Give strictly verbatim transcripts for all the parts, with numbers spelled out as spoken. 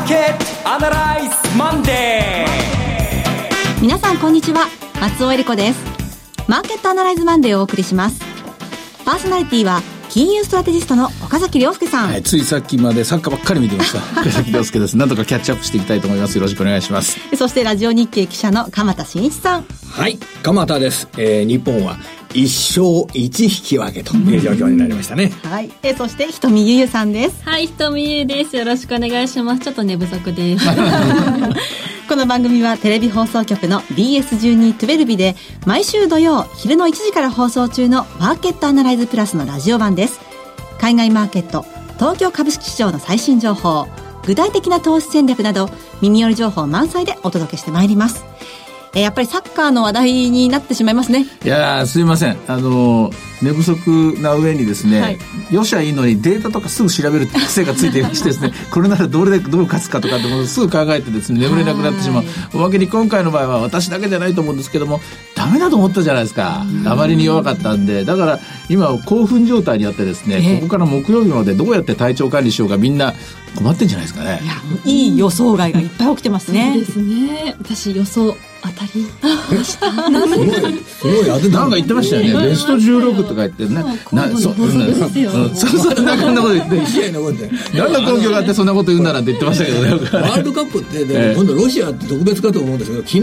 Market Analyze Monday。皆さんこんにちは、松尾恵理子です。マーケットアナライズマンデーをお送りします。パーソナリティは金融ストラテジストの岡崎良介さん、はい、ついさっきまでサッカーばっかり見てました岡崎良介です。なんとかキャッチアップしていきたいと思います。よろしくお願いします。そしてラジオ日経記者の鎌田新一さん。はい、鎌田です、えー、日本は一勝一引き分けという状況になりましたねはい、えー、そして瞳ゆゆさんです。はい、瞳ゆです。よろしくお願いします。ちょっと寝不足ですこの番組はテレビ放送局の ビーエスじゅうに トゥエルブ で毎週土曜昼のいちじから放送中のマーケットアナライズプラスのラジオ版です。海外マーケット、東京株式市場の最新情報、具体的な投資戦略など耳寄り情報満載でお届けしてまいります。えー、やっぱりサッカーの話題になってしまいますね。いやー、すいません、あのー寝不足な上にですね、はい、よしゃいいのにデータとかすぐ調べる癖がついていましてですねこれならどれでどう勝つかとかってものをすぐ考えてですね眠れなくなってしまう。おまけに今回の場合は私だけじゃないと思うんですけども、ダメだと思ったじゃないですか。あまりに弱かったんで、だから今興奮状態にあってですね、ここから木曜日までどうやって体調管理しようか、みんな困ってんじゃないですかね。 いや、いい予想外がいっぱい起きてますね。そうですね、私予想当たりました。すごい、すごい当てた。なんか言ってましたよね、ベストじゅうろくとか言ってね。な、そう、うん、そうそう、そんなこと言って何の根拠があってそんなこと言うんだなんて言ってましたけどねワールドカップってでも今度ロシアって特別かと思うんですけど、昨日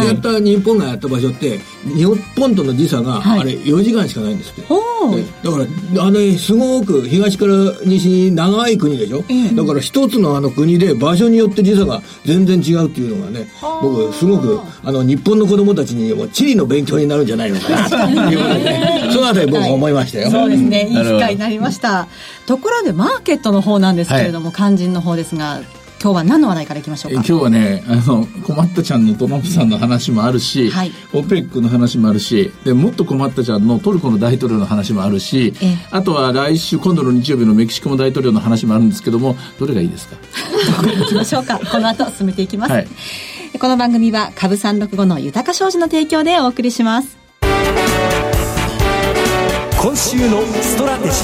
のやった、はい、日本がやった場所って日本との時差が、はい、あれよじかんしかないんですって。だからあれすごく東から西に長い国でしょ、うん、だから一つのあの国で場所によって時差が全然違うっていうのがね、僕すごくあの日本の子供たちにも地理の勉強になるんじゃないのかなということで、ね、そのあたり僕は思いましたよ。そうですね、いい機会になりましたところでマーケットの方なんですけれども、はい、肝心の方ですが、今日は何の話題からいきましょうか。今日はね、あの困ったちゃんのトランプさんの話もあるし、はい、オペック の話もあるし、でもっと困ったちゃんのトルコの大統領の話もあるし、あとは来週今度の日曜日のメキシコの大統領の話もあるんですけども、どれがいいですかいきましょうか。この後進めていきます、はい、この番組は株さんろくごの豊か商事の提供でお送りします。今週のストラテジー。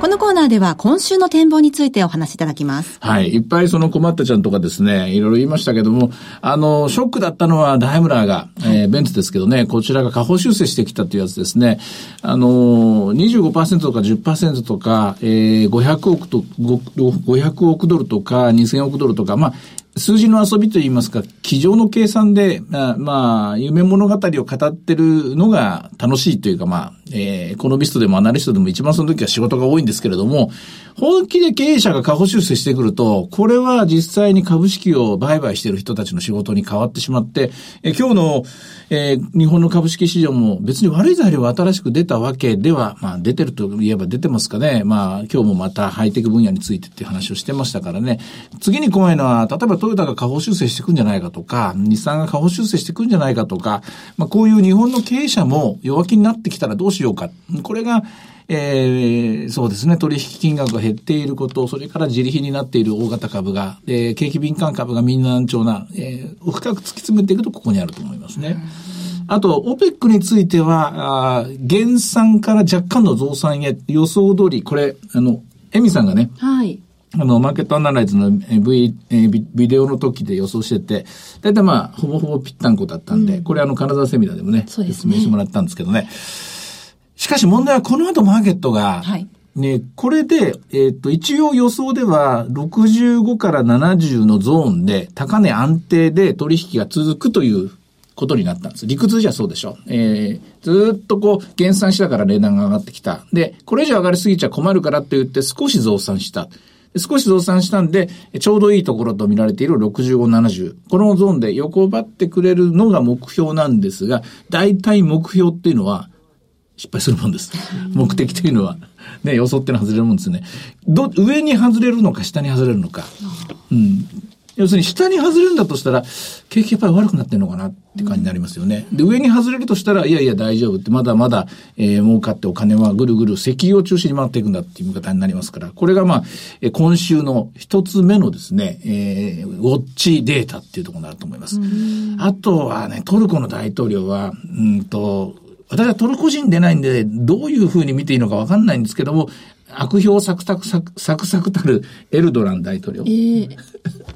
このコーナーでは今週の展望についてお話しいただきます。はい。いっぱいその困ったちゃんとかですね、いろいろ言いましたけども、あの、ショックだったのはダイムラーが、えー、ベンツですけどね、こちらが下方修正してきたというやつですね。あの、にじゅうごパーセント とか じゅっパーセント とか、えー、ごひゃくおくと、ごひゃくおくドルとか、にせんおくドルとか、まあ、数字の遊びといいますか、机上の計算で、まあ、まあ、夢物語を語ってるのが楽しいというか、まあ、えー、エコノミストでもアナリストでも一番その時は仕事が多いんですけれども、本気で経営者が下方修正してくると、これは実際に株式を売買している人たちの仕事に変わってしまって、えー、今日の、えー、日本の株式市場も別に悪い材料が新しく出たわけでは、まあ、出てるといえば出てますかね。まあ、今日もまたハイテク分野についてっていう話をしてましたからね。次に怖いのは、例えばトヨタが下方修正していくんじゃないかとか、日産が下方修正していくんじゃないかとか、まあ、こういう日本の経営者も弱気になってきたらどうしようか。これが、えー、そうですね、取引金額が減っていること、それから自利品になっている大型株が、えー、景気敏感株がみんな軟調な、えー、深く突き詰めていくとここにあると思いますね。あと、オペック については、あ減産から若干の増産へ、予想通り、これ、あの、エミさんがね、はい。あの、マーケットアナライズの V、ビデオの時で予想してて、だいたいまあ、ほぼほぼぴったんこだったんで、うん、これあの、金沢セミナーでもね、そうですね、説明してもらったんですけどね。しかし問題はこの後マーケットが、はい、ね、これで、えっと、一応予想ではろくじゅうごからななじゅうのゾーンで、高値安定で取引が続くということになったんです。理屈じゃそうでしょ。えー、ずっとこう、減産したから値段が上がってきた。で、これ以上上がりすぎちゃ困るからって言って少し増産した。少し増産したんで、ちょうどいいところと見られているろくじゅうご、ななじゅう。このゾーンで横ばってくれるのが目標なんですが、大体目標っていうのは失敗するもんです。目的というのは。ね、予想ってのは外れるもんですね。ど、上に外れるのか下に外れるのか。うん。要するに下に外れるんだとしたら、景気やっぱり悪くなってるのかなって感じになりますよね。で、上に外れるとしたら、いやいや大丈夫って、まだまだ、えー、儲かってお金はぐるぐる石油を中心に回っていくんだっていう見方になりますから、これがまあ、えー、今週の一つ目のですね、えー、ウォッチデータっていうところになると思います。あとはね、トルコの大統領は、うんと、私はトルコ人でないんで、どういうふうに見ていいのかわかんないんですけども、悪評サクサクサク、サクサクたるエルドラン大統領。えー、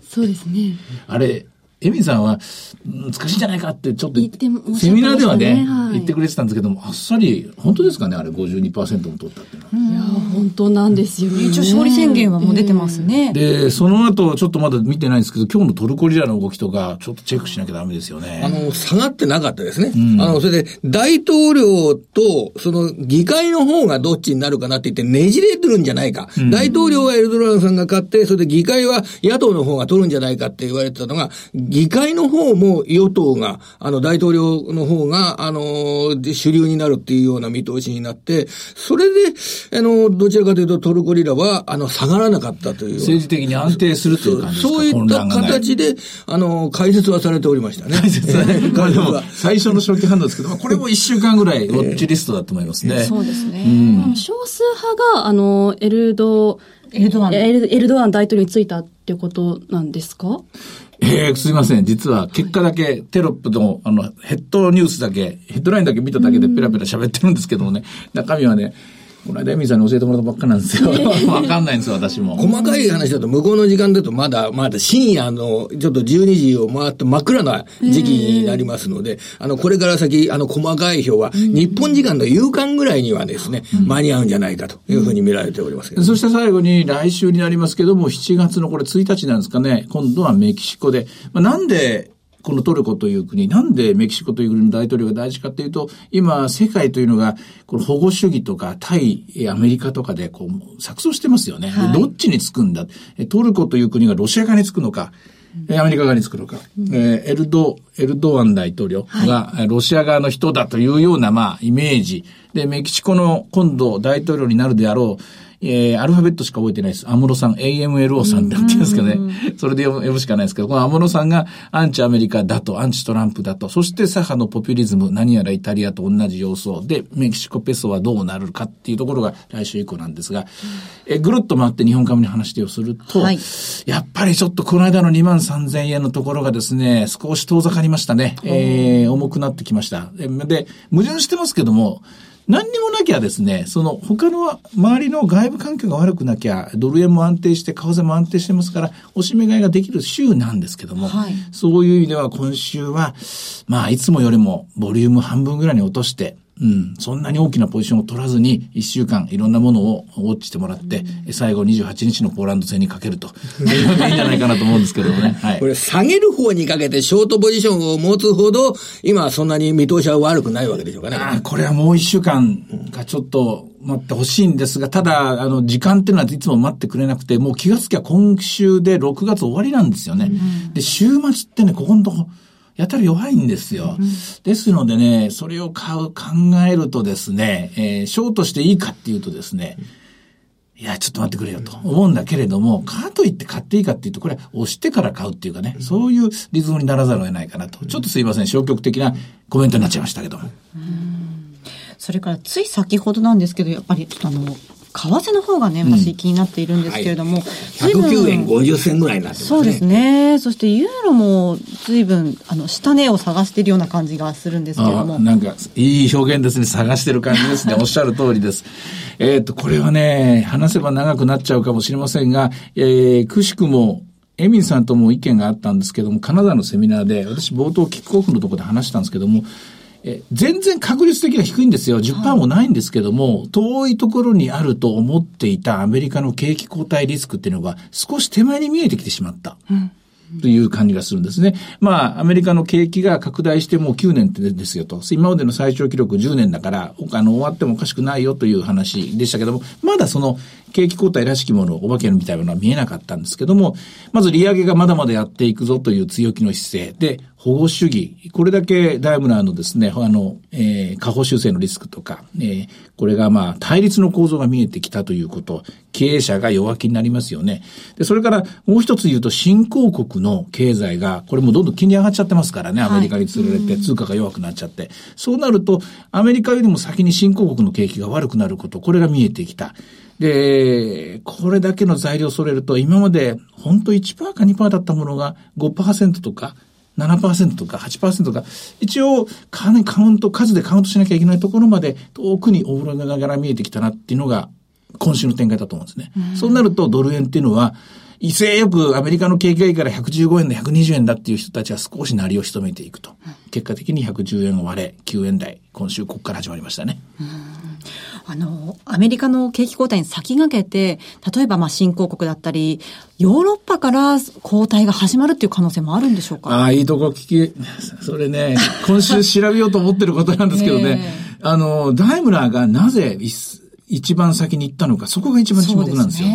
そうですね。あれ、エミさんは難しいんじゃないかってちょっと言っても、セミナーではね、はい、言ってくれてたんですけども、あっさり、本当ですかね、あれ ごじゅうにパーセント も取ったっていうのは。いや、本当なんですよね。一応勝利宣言はもう出てますね。えー、で、その後、ちょっとまだ見てないんですけど、今日のトルコリラの動きとか、ちょっとチェックしなきゃダメですよね。あの、下がってなかったですね。うん、あの、それで、大統領と、その、議会の方がどっちになるかなって言って、ねじれてるんじゃないか。うん、大統領はエルドランさんが勝って、それで議会は野党の方が取るんじゃないかって言われてたのが、議会の方も与党が、あの、大統領の方が、あの、主流になるっていうような見通しになって、それで、あの、どちらかというとトルコリラは、あの、下がらなかったという。政治的に安定するという感じですか。そういった形で、あの、解説はされておりましたね。解説はね。これでも、最初の初期判断ですけど、これもいっしゅうかんぐらいウォッチリストだと思いますね。えー、そうですね。うん、少数派が、あの、エルド、エルドアン。エルドアン大統領についたっていうことなんですか？えー、すいません。実は結果だけテロップの、あの、ヘッドニュースだけ、ヘッドラインだけ見ただけでペラペラ喋ってるんですけどもね、中身はね、この間エミさんに教えてもらったばっかなんですよ。わかんないんですよ、私も。細かい話だと、向こうの時間だとまだ、まだ深夜の、ちょっとじゅうにじを回って真っ暗な時期になりますので、あの、これから先、あの、細かい表は、日本時間の夕刊ぐらいにはですね、うん、間に合うんじゃないかというふうに見られておりますけど、うん。そして最後に、来週になりますけども、しちがつのこれついたちなんですかね、今度はメキシコで。まあ、なんで、このトルコという国、なんでメキシコという国の大統領が大事かというと、今、世界というのが、この保護主義とか、対アメリカとかで、こう、錯綜してますよね。はい、どっちにつくんだ。トルコという国がロシア側につくのか、アメリカ側につくのか、うん、えー、エルド、エルドアン大統領がロシア側の人だというような、まあ、イメージ。で、メキシコの今度大統領になるであろう、えー、アルファベットしか覚えてないです。アムロさん、エーエムエルオー さんだって言うんですけどね。それで読むしかないですけど、このアムロさんがアンチアメリカだと、アンチトランプだと、そして左派のポピュリズム、何やらイタリアと同じ様相で、メキシコペソはどうなるかっていうところが来週以降なんですが、えー、ぐるっと回って日本株の話をすると、はい、やっぱりちょっとこの間のにまんさんぜんえんのところがですね、少し遠ざかりましたね。えー、重くなってきました。で、矛盾してますけども、何にもなきゃですね、その他の周りの外部環境が悪くなきゃ、ドル円も安定して、為替も安定してますから、おしめ買いができる週なんですけども、はい、そういう意味では今週は、まあ、いつもよりもボリューム半分ぐらいに落として、うん、そんなに大きなポジションを取らずに、一週間いろんなものをウォッチしてもらって、うん、最後にじゅうはちにちのポーランド戦にかけると、いいんじゃないかなと思うんですけどね。はい、これ下げる方にかけてショートポジションを持つほど、今そんなに見通しは悪くないわけでしょうかね。あ、これはもう一週間かちょっと待ってほしいんですが、ただ、あの、時間っていうのはいつも待ってくれなくて、もう気がつきゃ今週でろくがつ終わりなんですよね。うん、で、週末ってね、ここのとこ、やたら弱いんですよ。うん、ですのでね、それを買う、考えるとですね、えー、ショートしていいかっていうとですね、いや、ちょっと待ってくれよと思うんだけれども、かといって買っていいかっていうと、これは押してから買うっていうかね、そういうリズムにならざるを得ないかなと。ちょっとすいません、消極的なコメントになっちゃいましたけども。うん、それからつい先ほどなんですけど、やっぱり、あの、為替の方がね、私気になっているんですけれども、うん、はい、ひゃくきゅうえんごじゅっせんぐらいになってますね。そうですね。そしてユーロも随分、あの、下値を探しているような感じがするんですけれども。なんかいい表現ですね。探してる感じですね。おっしゃる通りです。えっとこれはね、話せば長くなっちゃうかもしれませんが、えー、くしくもエミンさんとも意見があったんですけども、カナダのセミナーで私冒頭キックオフのところで話したんですけども。え全然確率的には低いんですよ。じゅっパーセント もないんですけども、遠いところにあると思っていたアメリカの景気後退リスクっていうのが少し手前に見えてきてしまったという感じがするんですね。まあ、アメリカの景気が拡大してもうきゅうねんですよと。今までの最長記録じゅうねんだから、あの、終わってもおかしくないよという話でしたけども、まだその景気後退らしきもの、お化けのみたいなのは見えなかったんですけども、まず利上げがまだまだやっていくぞという強気の姿勢で、保護主義。これだけダイムラーのですね、あの、えー、下方修正のリスクとか、えー、これがまあ、対立の構造が見えてきたということ、経営者が弱気になりますよね。で、それからもう一つ言うと、新興国の経済が、これもどんどん金利上がっちゃってますからね、アメリカに釣られて、通貨が弱くなっちゃって。そうなると、アメリカよりも先に新興国の景気が悪くなること、これが見えてきた。で、これだけの材料を揃えると、今まで、ほんと いちパーセント か にパーセント だったものが ごパーセント とか、ななパーセント とか はちパーセント とか、一応、かなりカウント、数でカウントしなきゃいけないところまで、遠くにおぼろげながら見えてきたなっていうのが、今週の展開だと思うんですね。うん、そうなるとドル円っていうのは威勢よくアメリカの景気がいいからひゃくじゅうごえんだひゃくにじゅうえんだっていう人たちは少し鳴りをしとめていくと、うん、結果的にひゃくじゅうえんを割れきゅうえん台、今週ここから始まりましたね。うん、あのアメリカの景気後退に先駆けて、例えばまあ新興国だったりヨーロッパから後退が始まるっていう可能性もあるんでしょうか。ああ、いいとこ聞き、それね今週調べようと思ってることなんですけどね、えー、あのダイムラーがなぜ一番先に行ったのか、そこが一番注目なんですよ。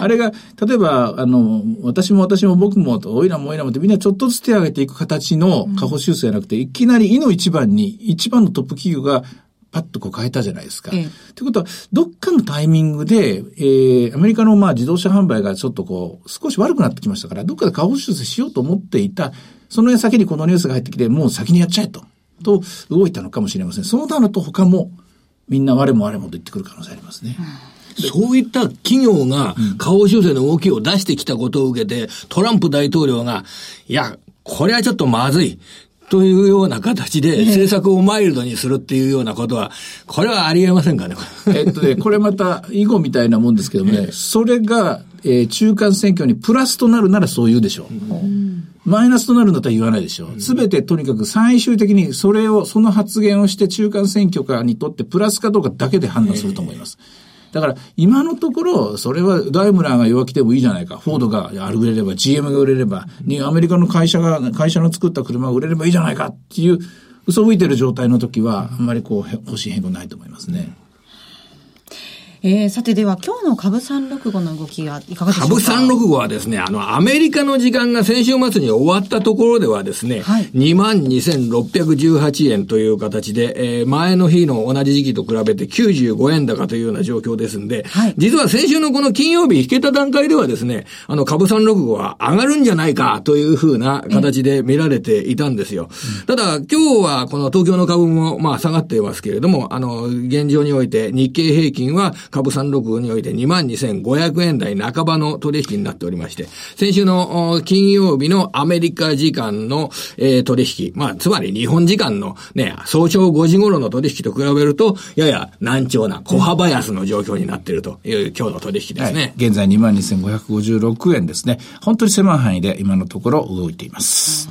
あれが例えばあの私も私も僕もとおいらもおいらもってみんなちょっとずつ手を挙げていく形の下方修正じゃなくて、うん、いきなりいの一番に一番のトップ企業がパッとこう変えたじゃないですか。と、ええ、いうことはどっかのタイミングで、えー、アメリカのまあ自動車販売がちょっとこう少し悪くなってきましたから、どっかで下方修正しようと思っていた、その先にこのニュースが入ってきてもう先にやっちゃえとと動いたのかもしれません。その他のと他もみんな我も我もと言ってくる可能性ありますね。うん、そういった企業が下方修正の動きを出してきたことを受けて、トランプ大統領がいやこれはちょっとまずいというような形で政策をマイルドにするっていうようなことは、これはありえませんかね。えっとねこれまた囲碁みたいなもんですけどもね、それが、えー、中間選挙にプラスとなるならそう言うでしょう、うん、マイナスとなるんだったら言わないでしょう。すべてとにかく最終的にそれをその発言をして中間選挙下にとってプラスかどうかだけで判断すると思います。だから今のところそれはダイムラーが弱気でもいいじゃないか、フォードが売れれば ジーエム が売れればにアメリカの会社が会社の作った車が売れればいいじゃないかっていう嘘吹いてる状態の時はあんまりこう方針変更ないと思いますね。えー、さてでは今日の株さんろくごの動きはいかがでしょうか。株さんろくごはですね、あのアメリカの時間が先週末に終わったところではですね、はい、にまんにせんろっぴゃくじゅうはちえんという形で、えー、前の日の同じ時期と比べてきゅうじゅうごえん高というような状況ですんで、はい、実は先週のこの金曜日引けた段階ではですね、あの株さんろくごは上がるんじゃないかというふうな形で見られていたんですよ。うん、ただ今日はこの東京の株もまあ下がっていますけれども、あの現状において日経平均は株さんろくごにおいて にまんにせんごひゃくえん台半ばの取引になっておりまして、先週の金曜日のアメリカ時間の、えー、取引、まあつまり日本時間のね早朝ごじ頃の取引と比べるとやや難聴な小幅安の状況になっているという今日の取引ですね。はい、現在 にまんにせんごひゃくごじゅうろくえんですね。本当に狭い範囲で今のところ動いています。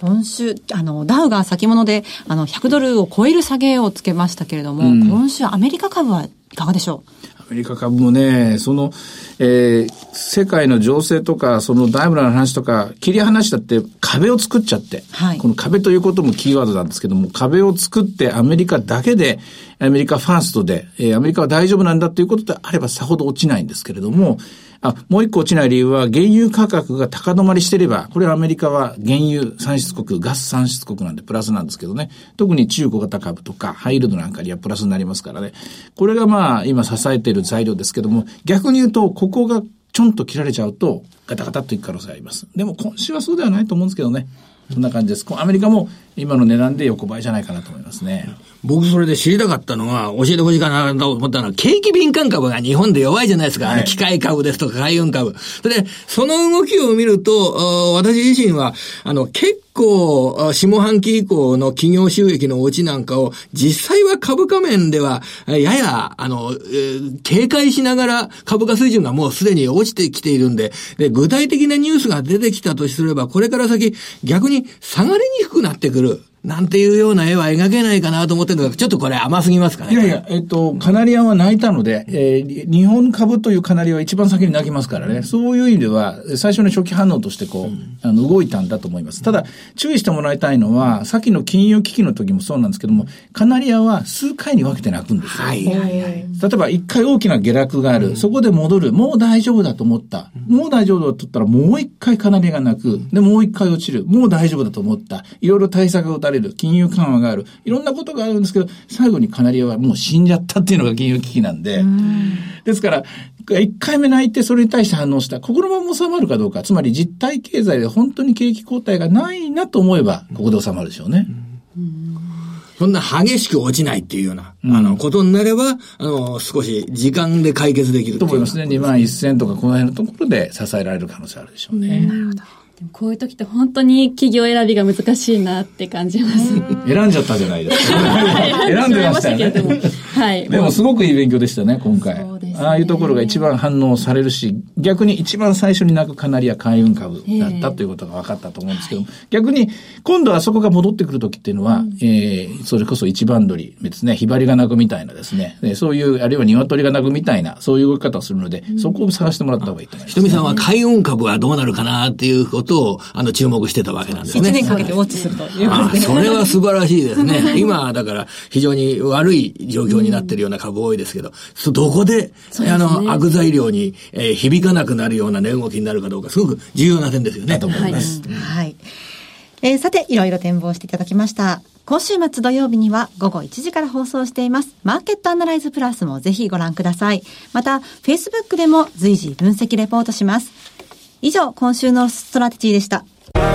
今週あのダウが先物であのひゃくドルを超える下げをつけましたけれども、うん、今週アメリカ株はいかがでしょう。アメリカ株もね、その、えー、世界の情勢とか、そのダイムラーの話とか、切り離したって壁を作っちゃって、はい、この壁ということもキーワードなんですけども、壁を作ってアメリカだけで、アメリカファーストで、えー、アメリカは大丈夫なんだということであればさほど落ちないんですけれども、あ、もう一個落ちない理由は、原油価格が高止まりしていれば、これはアメリカは原油産出国、ガス産出国なんでプラスなんですけどね、特に中古型株とか、ハイルドなんかにはプラスになりますからね、これがまあ、今支えている材料ですけども、逆に言うとここがちょんと切られちゃうとガタガタっといく可能性あります。でも今週はそうではないと思うんですけどね。そんな感じです。アメリカも今の値段で横ばいじゃないかなと思いますね。僕それで知りたかったのは、教えてほしいかなと思ったのは、景気敏感株が日本で弱いじゃないですか、はい、機械株ですとか海運株で、その動きを見ると私自身はあの結構下半期以降の企業収益の落ちなんかを実際は株価面ではややあの、えー、警戒しながら、株価水準がもうすでに落ちてきているんで、で具体的なニュースが出てきたとすれば、これから先逆に下がりにくくなってくるなんていうような絵は描けないかなと思ってるんだけど、ちょっとこれ甘すぎますかね。いやいや、えっと、カナリアは泣いたので、えー、日本株というカナリアは一番先に泣きますからね。そういう意味では、最初の初期反応としてこう、うん、あの動いたんだと思います。ただ、注意してもらいたいのは、さっきの金融危機の時もそうなんですけども、カナリアは数回に分けて泣くんですよ。はいはいはい。例えば、一回大きな下落がある。うん、そこで戻る。もう大丈夫だと思った。うん、もう大丈夫だと言ったら、もう一回カナリアが泣く。で、もう一回落ちる。もう大丈夫だと思った。いろいろ対策が打たれる。金融緩和がある、いろんなことがあるんですけど、最後にカナリアはもう死んじゃったっていうのが金融危機なんで、うん、ですからいっかいめ泣いてそれに対して反応した、ここのまま収まるかどうか、つまり実体経済で本当に景気後退がないなと思えばここで収まるでしょうね。うんうん、そんな激しく落ちないっていうような、うん、あのことになれば、あの少し時間で解決できると思いますね。にまんせんとかこの辺のところで支えられる可能性あるでしょうね。なるほど。でもこういう時って本当に企業選びが難しいなって感じます。選んじゃったじゃないですか。選んでましたよね。でも、はい、でもすごくいい勉強でしたね今回。そうですね、ああいうところが一番反応されるし、逆に一番最初に泣くカナリア海運株だったということが分かったと思うんですけど、逆に今度あそこが戻ってくる時っていうのは、うん、えー、それこそ一番鳥ですね、ヒバリが鳴くみたいなですね、そういうあるいは鶏が鳴くみたいなそういう動き方をするので、うん、そこを探してもらった方がいいと思います。ひとみさんは海運株はどうなるかなっていうこととあの注目してたわけなんですね。いちねんかけてウォッチするということですね。あ、それは素晴らしいですね。今だから非常に悪い状況になってるような株多いですけど、どこで、ね、あの悪材料に、えー、響かなくなるような値動きになるかどうかすごく重要な点ですよねと思います、はい、うん、はい、えー、さていろいろ展望していただきました。今週末土曜日には午後いちじから放送していますマーケットアナライズプラスもぜひご覧ください。また Facebook でも随時分析レポートします。以上、今週のストラテジーでした。マー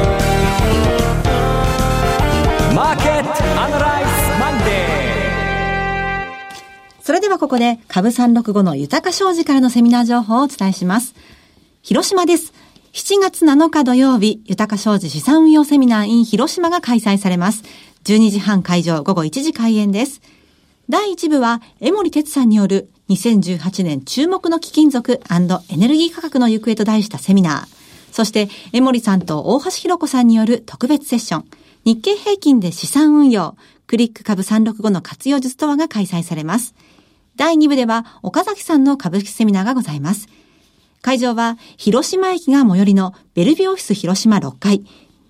ケットアナライズマンデー。それではここで株さんろくごの豊か商事からのセミナー情報をお伝えします。広島です。しちがつなのか土曜日、豊か商事資産運用セミナー in 広島が開催されます。じゅうにじはん会場、午後いちじ開演です。だいいち部は江森哲さんによるにせんじゅうはちねん注目の貴金属&エネルギー価格の行方と題したセミナー。そして江森さんと大橋ひろ子さんによる特別セッション、日経平均で資産運用、クリック株さんろくごの活用術とはが開催されます。だいに部では岡崎さんの株式セミナーがございます。会場は広島駅が最寄りのベルビオフィス広島ろっかい、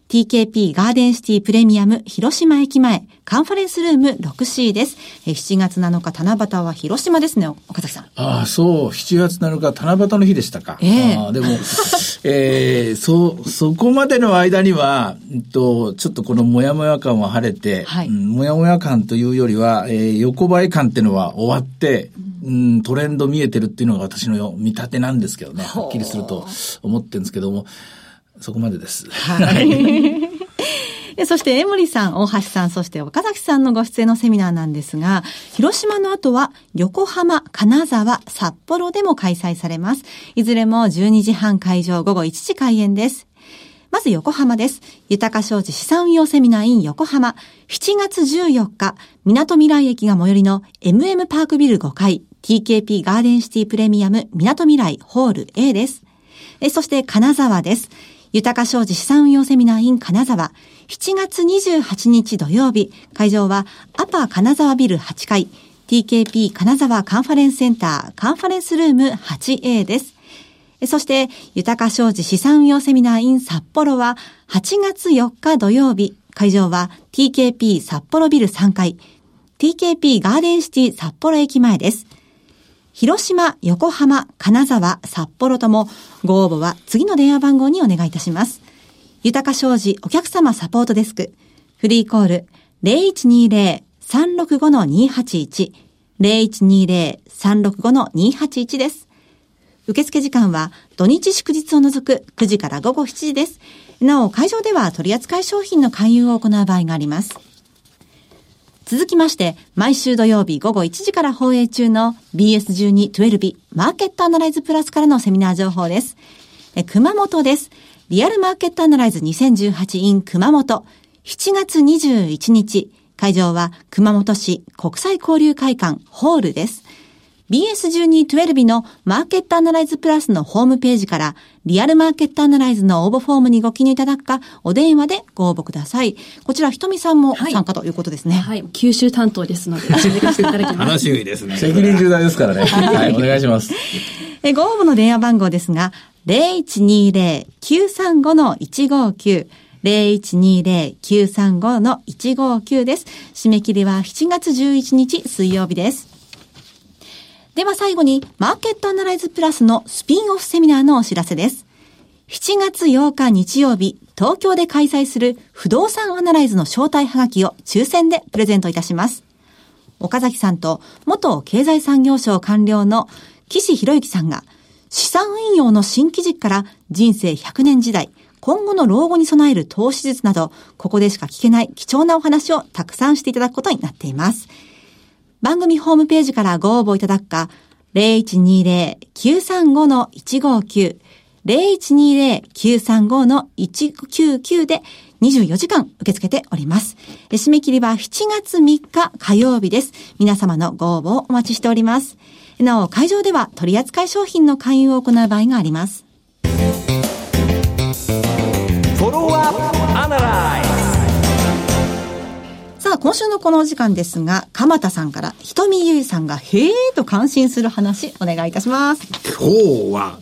ティーケーピー ガーデンシティプレミアム広島駅前カンファレンスルーム ろくシー です。しちがつなのか七夕は広島ですね、岡崎さん。ああ、そう、しちがつなのか七夕の日でしたか。えー、あでも、えー、そそこまでの間には、えっと、ちょっとこのモヤモヤ感は晴れて、はい、うん、モヤモヤ感というよりは、えー、横ばい感っていうのは終わって、うんうん、トレンド見えてるっていうのが私の見立てなんですけどね、はっきりすると思ってるんですけども。そこまでです。はい。そして江森さん、大橋さん、そして岡崎さんのご出演のセミナーなんですが、広島の後は横浜、金沢、札幌でも開催されます。いずれもじゅうにじはん会場、午後いちじ開演です。まず横浜です。豊か商事資産運用セミナー in 横浜。しちがつじゅうよっか、港未来駅が最寄りの エムエム パークビルごかい、ティーケーピー ガーデンシティプレミアム港未来ホール A です。そして金沢です。豊か商事資産運用セミナー in 金沢。しちがつにじゅうはちにち土曜日、会場はアパー金沢ビルはちかい、ティーケーピー 金沢カンファレンスセンターカンファレンスルーム はちエー です。そして、豊か商事資産運用セミナー in 札幌ははちがつよっか土曜日、会場は ティーケーピー 札幌ビルさんがい、ティーケーピー ガーデンシティ札幌駅前です。広島、横浜、金沢、札幌ともご応募は次の電話番号にお願いいたします。豊か商事お客様サポートデスク、フリーコール ゼロいちにゼロ さんろくご にはちいち、ゼロいちにゼロ さんろくご にはちいち です。受付時間は土日祝日を除くくじから午後しちじです。なお、会場では取扱い商品の勧誘を行う場合があります。続きまして、毎週土曜日午後いちじから放映中の ビーエスじゅうに じゅうにマーケットアナライズプラスからのセミナー情報です。え熊本です。リアルマーケットアナライズにせんじゅうはち in 熊本。しちがつにじゅういちにち。会場は熊本市国際交流会館ホールです。ビーエスじゅうに じゅうに のマーケットアナライズプラスのホームページからリアルマーケットアナライズの応募フォームにご記入いただくか、お電話でご応募ください。こちらひとみさんも参加ということですね。はい、はい、九州担当ですので続かせていただきます。楽しみですね。責任重大ですからね。はい、お願いします。えご応募の電話番号ですが ゼロいちにゼロ きゅうさんご いちごきゅう、ゼロいちにゼロ きゅうさんご いちごきゅう です。締め切りはしちがつじゅういちにち水曜日です。では最後にマーケットアナライズプラスのスピンオフセミナーのお知らせです。しちがつようか日曜日、東京で開催する不動産アナライズの招待はがきを抽選でプレゼントいたします。岡崎さんと元経済産業省官僚の岸博之さんが資産運用の新規軸から人生ひゃくねん時代、今後の老後に備える投資術など、ここでしか聞けない貴重なお話をたくさんしていただくことになっています。番組ホームページからご応募いただくか、ゼロいちにゼロ きゅうさんご いちごきゅう、ゼロイチニーゼロのきゅうさんごのいちきゅうきゅう でにじゅうよじかん受け付けております。締め切りはしちがつみっか火曜日です。皆様のご応募をお待ちしております。なお、会場では取扱い商品の勧誘を行う場合があります。さあ、今週のこのお時間ですが、鎌田さんから瞳ゆいさんがへーと感心する話、お願いいたします。今日は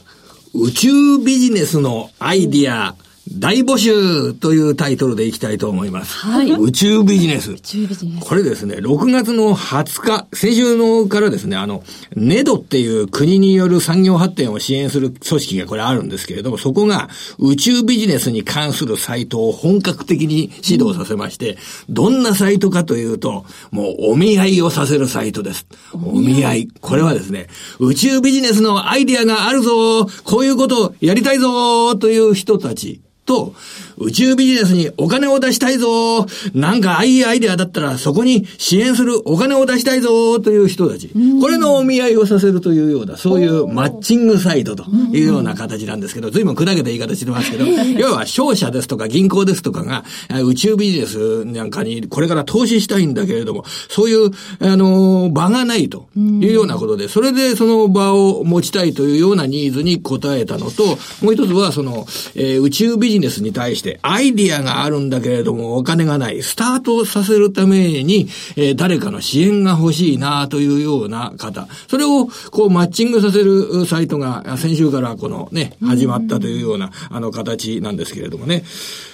宇宙ビジネスのアイディア大募集というタイトルでいきたいと思います。はい、宇宙ビジネス。宇宙ビジネス。これですね、ろくがつのはつか、先週のからですね、あの、ネド っていう国による産業発展を支援する組織がこれあるんですけれども、そこが宇宙ビジネスに関するサイトを本格的に指導させまして、うん、どんなサイトかというと、もうお見合いをさせるサイトです。お見合い。これはですね、宇宙ビジネスのアイディアがあるぞ、こういうことをやりたいぞという人たちと、宇宙ビジネスにお金を出したいぞ、なんかいいアイデアだったらそこに支援するお金を出したいぞという人たち、これのお見合いをさせるというような、そういうマッチングサイトというような形なんですけど、随分砕けた言い方してますけど、要は商社ですとか銀行ですとかが宇宙ビジネスなんかにこれから投資したいんだけれども、そういうあの場がないというようなことで、それでその場を持ちたいというようなニーズに応えたのと、もう一つはその、えー、宇宙ビジネスビジネスに対してアイディアがあるんだけれどもお金がない、スタートさせるために、えー、誰かの支援が欲しいなというような方、それをこうマッチングさせるサイトが先週からこのね始まったというようなあの形なんですけれどもね。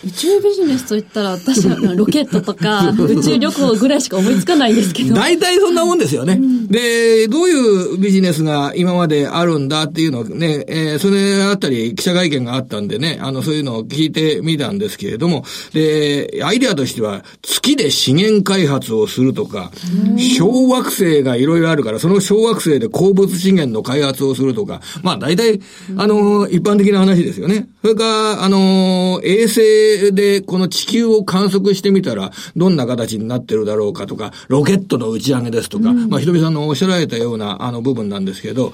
宇宙ビジネスといったら私はロケットとか宇宙旅行ぐらいしか思いつかないんですけど大体そんなもんですよね、うん、で、どういうビジネスが今まであるんだっていうのをね、えー、それあたり記者会見があったんでね、あのそういうのを聞いてみたんですけれども、で、アイデアとしては月で資源開発をするとか、小惑星がいろいろあるからその小惑星で鉱物資源の開発をするとか、まあ大体あの一般的な話ですよね。それからあの衛星でこの地球を観測してみたらどんな形になってるだろうかとか、ロケットの打ち上げですとか、まあひとみさんのおっしゃられたようなあの部分なんですけど、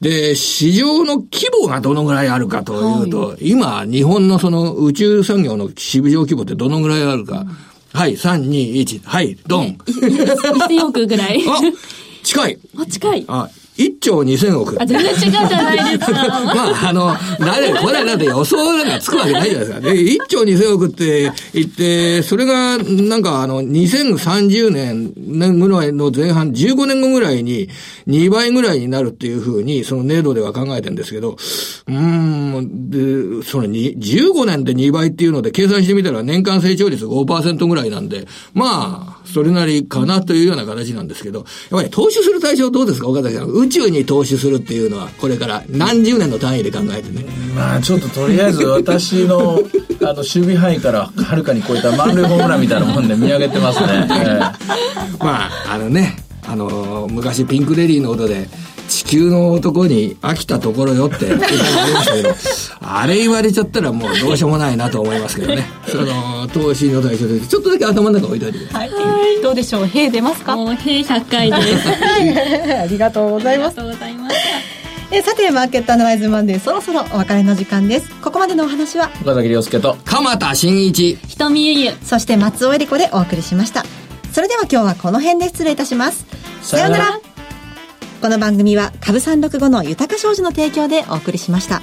で、市場の規模がどのぐらいあるかというと、はい、今日本のその宇宙産業の市場規模ってどのぐらいあるか、うん、はい さんにいち はいドンせんおくぐらいあ近いあ近いあいっちょうにせんおく。あ、全然違うじゃないですか。まあ、あの、誰、これだって予想なんかつくわけないじゃないですか。で、いっちょうにせんおくって言って、それが、なんかあの、にせんさんじゅうねんぐらいの前半、じゅうごねんごぐらいににばいぐらいになるっていうふうに、そのネドでは考えてるんですけど、うーん、で、そのに、じゅうごねんでにばいっていうので、計算してみたら年間成長率 ごパーセント ぐらいなんで、まあ、それなりかなというような形なんですけど、やっぱり投資する対象どうですか、岡崎さん。宇宙に投資するっていうのはこれから何十年の単位で考えてね、まあちょっととりあえず私のあの守備範囲からはるかに超えた満塁ホームランみたいなもんで見上げてますね、えー、まああのね、あの昔ピンクレディーのことで地球の男に飽きたところよって言ってたんですけどあれ言われちゃったらもうどうしようもないなと思いますけどねその投資の対象でちょっとだけ頭の中置いておいてください、はい、どうでしょう、へい出ますか。もうへいひゃっかいですありがとうございます。えさて、マーケットアナライズマンデー、そろそろお別れの時間です。ここまでのお話は岡崎亮介と鎌田新一、瞳ゆゆ、そして松尾恵理子でお送りしました。それでは今日はこの辺で失礼いたします。さようなら。この番組は株さんろくごの豊か商事の提供でお送りしました。